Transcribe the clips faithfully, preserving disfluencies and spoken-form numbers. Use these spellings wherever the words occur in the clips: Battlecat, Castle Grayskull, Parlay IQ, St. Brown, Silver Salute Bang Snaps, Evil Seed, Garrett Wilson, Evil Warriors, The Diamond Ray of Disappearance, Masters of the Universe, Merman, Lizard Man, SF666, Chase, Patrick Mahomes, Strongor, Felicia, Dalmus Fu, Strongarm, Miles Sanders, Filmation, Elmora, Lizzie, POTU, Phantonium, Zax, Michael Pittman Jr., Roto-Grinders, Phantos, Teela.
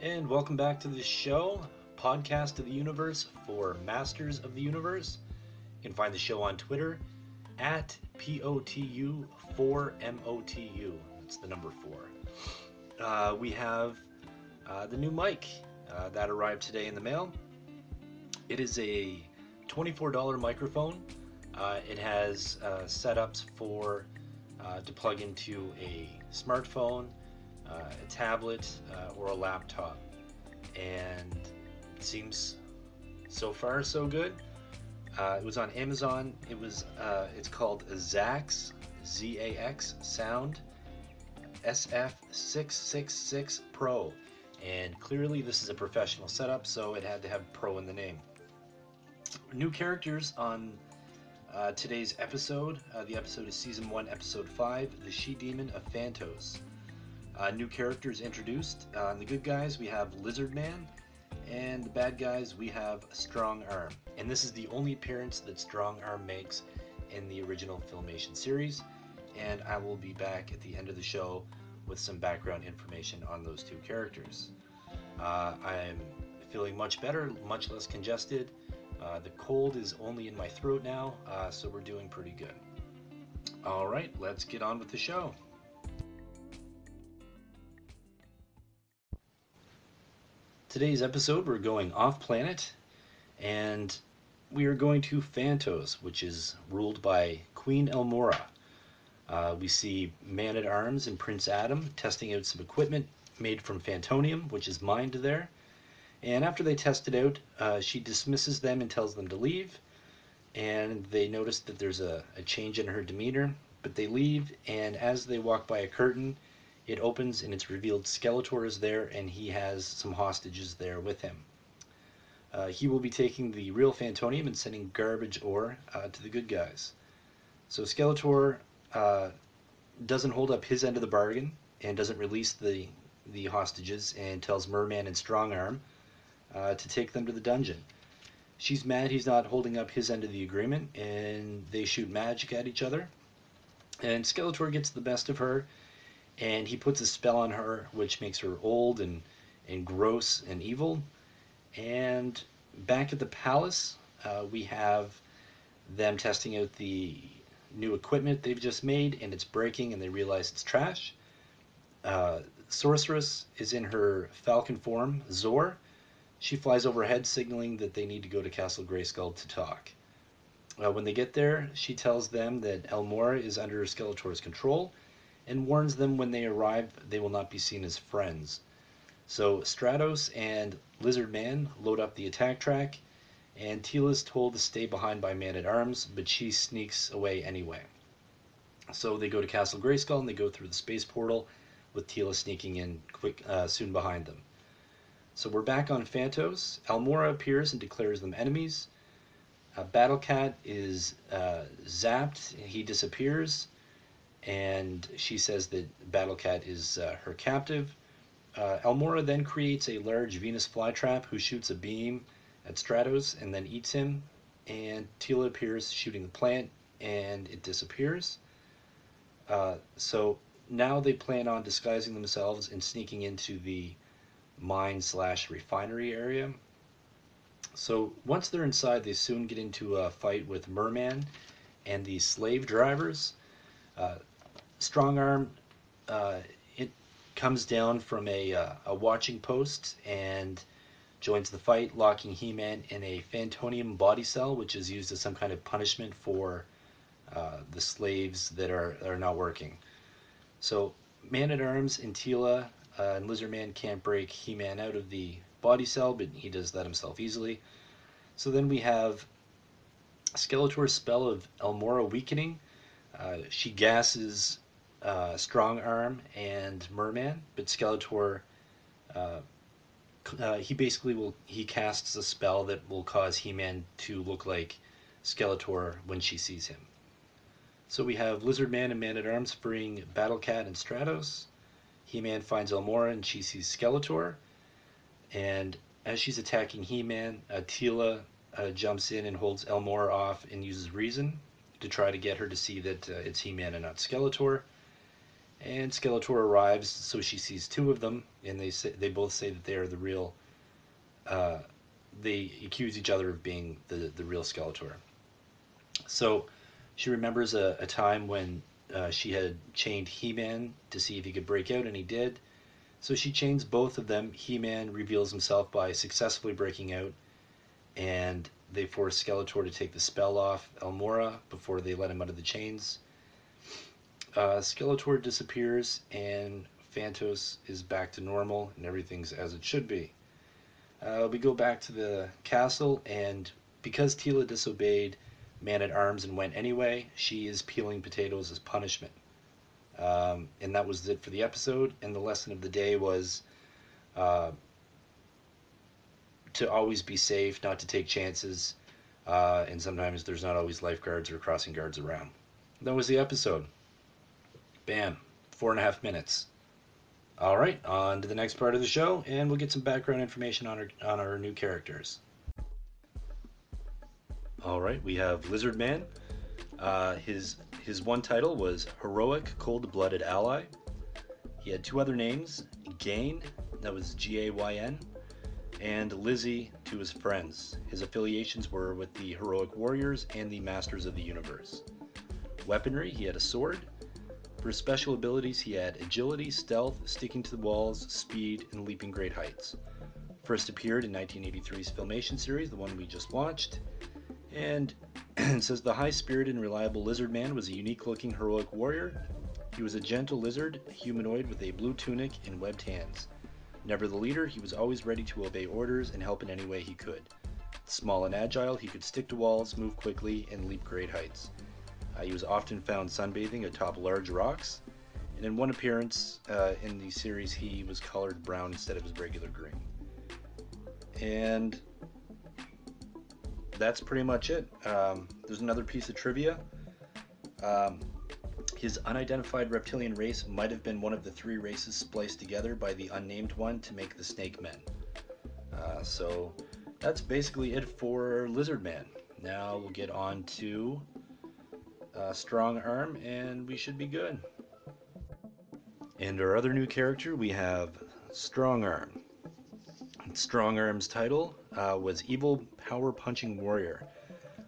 And welcome back to the show, Podcast of the Universe for Masters of the Universe. You can find the show on Twitter at P O T U four M O T U. That's the number four. Uh, we have uh, the new mic uh, that arrived today in the mail. It is a twenty-four dollar microphone. Uh, it has uh, setups for uh, to plug into a smartphone, uh, a tablet, uh, or a laptop, and it seems so far so good. Uh, it was on Amazon. It was uh, it's called Zax Z A X Sound S F six six six Pro, and clearly this is a professional setup, so it had to have Pro in the name. New characters on Uh, today's episode. Uh, the episode is Season one, Episode five, The She-Demon of Phantos. Uh, new characters introduced. Uh, on the good guys, we have Lizard Man, and the bad guys, we have Strongarm. And this is the only appearance that Strongarm makes in the original Filmation series, and I will be back at the end of the show with some background information on those two characters. Uh, I'm feeling much better, much less congested. Uh, the cold is only in my throat now, uh, so we're doing pretty good. All right, let's get on with the show. Today's episode, we're going off planet, and we are going to Phantos, which is ruled by Queen Elmora. Uh, we see Man-at-Arms and Prince Adam testing out some equipment made from Phantonium, which is mined there. And after they test it out, uh, she dismisses them and tells them to leave. And they notice that there's a, a change in her demeanor, but they leave. And as they walk by a curtain, it opens and it's revealed Skeletor is there, and he has some hostages there with him. Uh, he will be taking the real Phantonium and sending garbage ore uh, to the good guys. So Skeletor uh, doesn't hold up his end of the bargain and doesn't release the, the hostages, and tells Merman and Strongarm Uh, to take them to the dungeon. She's mad he's not holding up his end of the agreement, and they shoot magic at each other. And Skeletor gets the best of her, and he puts a spell on her, which makes her old and, and gross and evil. And back at the palace, uh, we have them testing out the new equipment they've just made, and it's breaking, and they realize it's trash. Uh, Sorceress is in her falcon form, Zor. She flies overhead, signaling that they need to go to Castle Grayskull to talk. Uh, when they get there, she tells them that Elmora is under Skeletor's control, and warns them when they arrive they will not be seen as friends. So Stratos and Lizard Man load up the attack track, and Teela is told to stay behind by Man-at-Arms, but she sneaks away anyway. So they go to Castle Grayskull, and they go through the space portal, with Teela sneaking in quick uh, soon behind them. So we're back on Phantos. Elmora appears and declares them enemies. Uh, Battlecat is uh, zapped. He disappears. And she says that Battlecat is uh, her captive. Uh, Elmora then creates a large Venus flytrap who shoots a beam at Stratos and then eats him. And Teela appears shooting the plant, and it disappears. Uh, so now they plan on disguising themselves and sneaking into the mine slash refinery area. So once they're inside, they soon get into a fight with Merman and the slave drivers. Uh, Strongarm uh, it comes down from a, uh, a watching post and joins the fight, locking He-Man in a Phantonium body cell, which is used as some kind of punishment for uh, the slaves that are, are not working. So Man-at-Arms and Teela Uh, and Lizard Man can't break He-Man out of the body cell, but he does that himself easily. So then we have Skeletor's spell of Elmora weakening. Uh, she gasses uh, Strongarm and Merman, but Skeletor, uh, uh, he basically will, he casts a spell that will cause He-Man to look like Skeletor when she sees him. So we have Lizard Man and Man-at-Arms freeing Battlecat and Stratos. He-Man finds Elmora and she sees Skeletor, and as she's attacking He-Man, uh, Teela uh, jumps in and holds Elmora off and uses reason to try to get her to see that uh, it's He-Man and not Skeletor. And Skeletor arrives, so she sees two of them, and they say, they both say that they are the real. Uh, they accuse each other of being the the real Skeletor. So, she remembers a, a time when uh, she had chained He-Man to see if he could break out, and he did. So she chains both of them. He-Man reveals himself by successfully breaking out, and they force Skeletor to take the spell off Elmora before they let him out of the chains. Uh, Skeletor disappears, and Phantos is back to normal, and everything's as it should be. Uh, we go back to the castle, and because Teela disobeyed Man-at-Arms and went anyway, she is peeling potatoes as punishment. Um, and that was it for the episode, and the lesson of the day was uh, to always be safe, not to take chances, uh, and sometimes there's not always lifeguards or crossing guards around. That was the episode. Bam. Four and a half minutes. All right, on to the next part of the show, and we'll get some background information on our, on our new characters. All right, we have Lizard Man. Uh, his, his one title was Heroic Cold-Blooded Ally. He had two other names, Gayn, that was G A Y N, and Lizzie to his friends. His affiliations were with the Heroic Warriors and the Masters of the Universe. Weaponry, he had a sword. For special abilities, he had agility, stealth, sticking to the walls, speed, and leaping great heights. First appeared in nineteen eighty-three's Filmation series, the one we just watched. And it says, the high-spirited and reliable Lizard Man was a unique-looking heroic warrior. He was a gentle lizard, humanoid with a blue tunic and webbed hands. Never the leader, he was always ready to obey orders and help in any way he could. Small and agile, he could stick to walls, move quickly, and leap great heights. Uh, he was often found sunbathing atop large rocks, and in one appearance uh, in the series he was colored brown instead of his regular green. And that's pretty much it. Um, there's another piece of trivia. Um, his unidentified reptilian race might have been one of the three races spliced together by the unnamed one to make the Snake Men. Uh, so that's basically it for Lizard Man. Now we'll get on to Uh, Strongarm, and we should be good. And our other new character, we have Strongarm. Strongarm's title uh, was Evil Power Punching Warrior.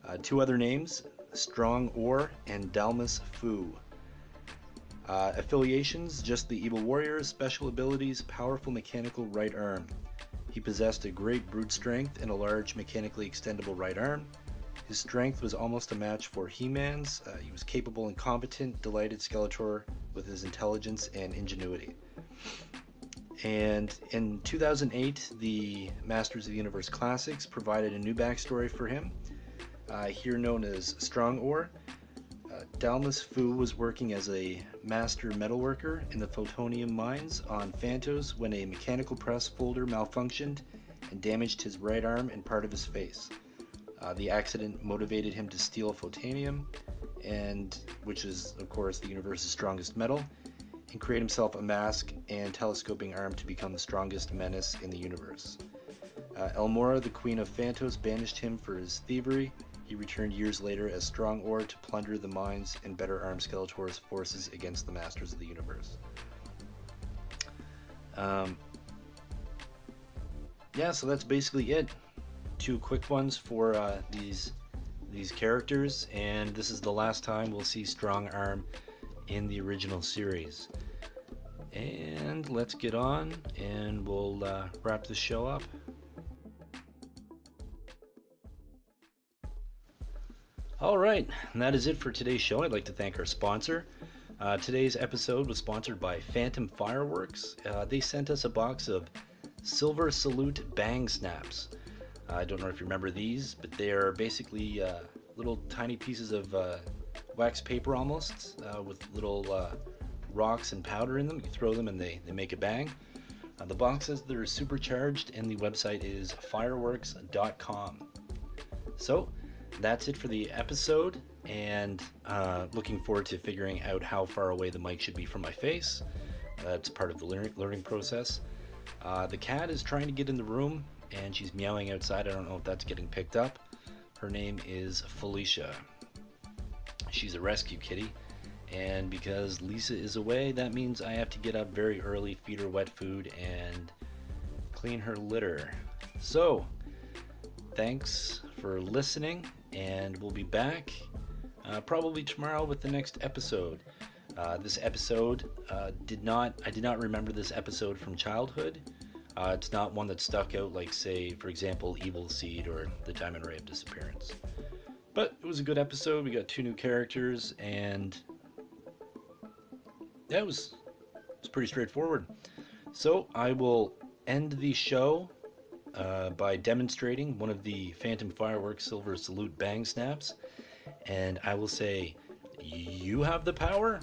Uh, two other names, Strongor and Dalmus Fu. Uh, affiliations, just the Evil Warriors. Special abilities, powerful mechanical right arm. He possessed a great brute strength and a large mechanically extendable right arm. His strength was almost a match for He-Man's. Uh, he was capable and competent, delighted Skeletor with his intelligence and ingenuity. And in two thousand eight, the Masters of the Universe Classics provided a new backstory for him, uh, here known as Strongor. Uh, Dalmus Fu was working as a master metalworker in the Phantonium mines on Phantos when a mechanical press folder malfunctioned and damaged his right arm and part of his face. Uh, the accident motivated him to steal Phantonium, and which is, of course, the universe's strongest metal, and create himself a mask and telescoping arm to become the strongest menace in the universe. Uh, Elmora, the Queen of Phantos, banished him for his thievery. He returned years later as Strongor to plunder the mines and better arm Skeletor's forces against the Masters of the Universe. Um, yeah, so that's basically it. Two quick ones for uh, these these characters, and this is the last time we'll see Strongarm in the original series. And let's get on, and we'll uh, wrap the show up. All right, and that is it for today's show. I'd like to thank our sponsor. Uh, today's episode was sponsored by Phantom Fireworks. Uh, they sent us a box of Silver Salute Bang Snaps. I don't know if you remember these, but they are basically uh, little tiny pieces of uh, wax paper almost, uh, with little uh, rocks and powder in them. You throw them and they, they make a bang. Uh, the box says they're supercharged, and the website is fireworks dot com. So that's it for the episode, and uh, looking forward to figuring out how far away the mic should be from my face. That's part of the learning process. Uh, the cat is trying to get in the room, and she's meowing outside. I don't know if that's getting picked up. Her name is Felicia. She's a rescue kitty, and because Lisa is away, that means I have to get up very early, feed her wet food, and clean her litter. So thanks for listening, and we'll be back uh, probably tomorrow with the next episode. Uh, this episode uh, did not, I did not remember this episode from childhood. Uh, it's not one that stuck out like, say, for example, Evil Seed or The Diamond Ray of Disappearance. But it was a good episode. We got two new characters, and that was, was pretty straightforward. So I will end the show uh, by demonstrating one of the Phantom Fireworks Silver Salute Bang Snaps, and I will say, "You have the power?"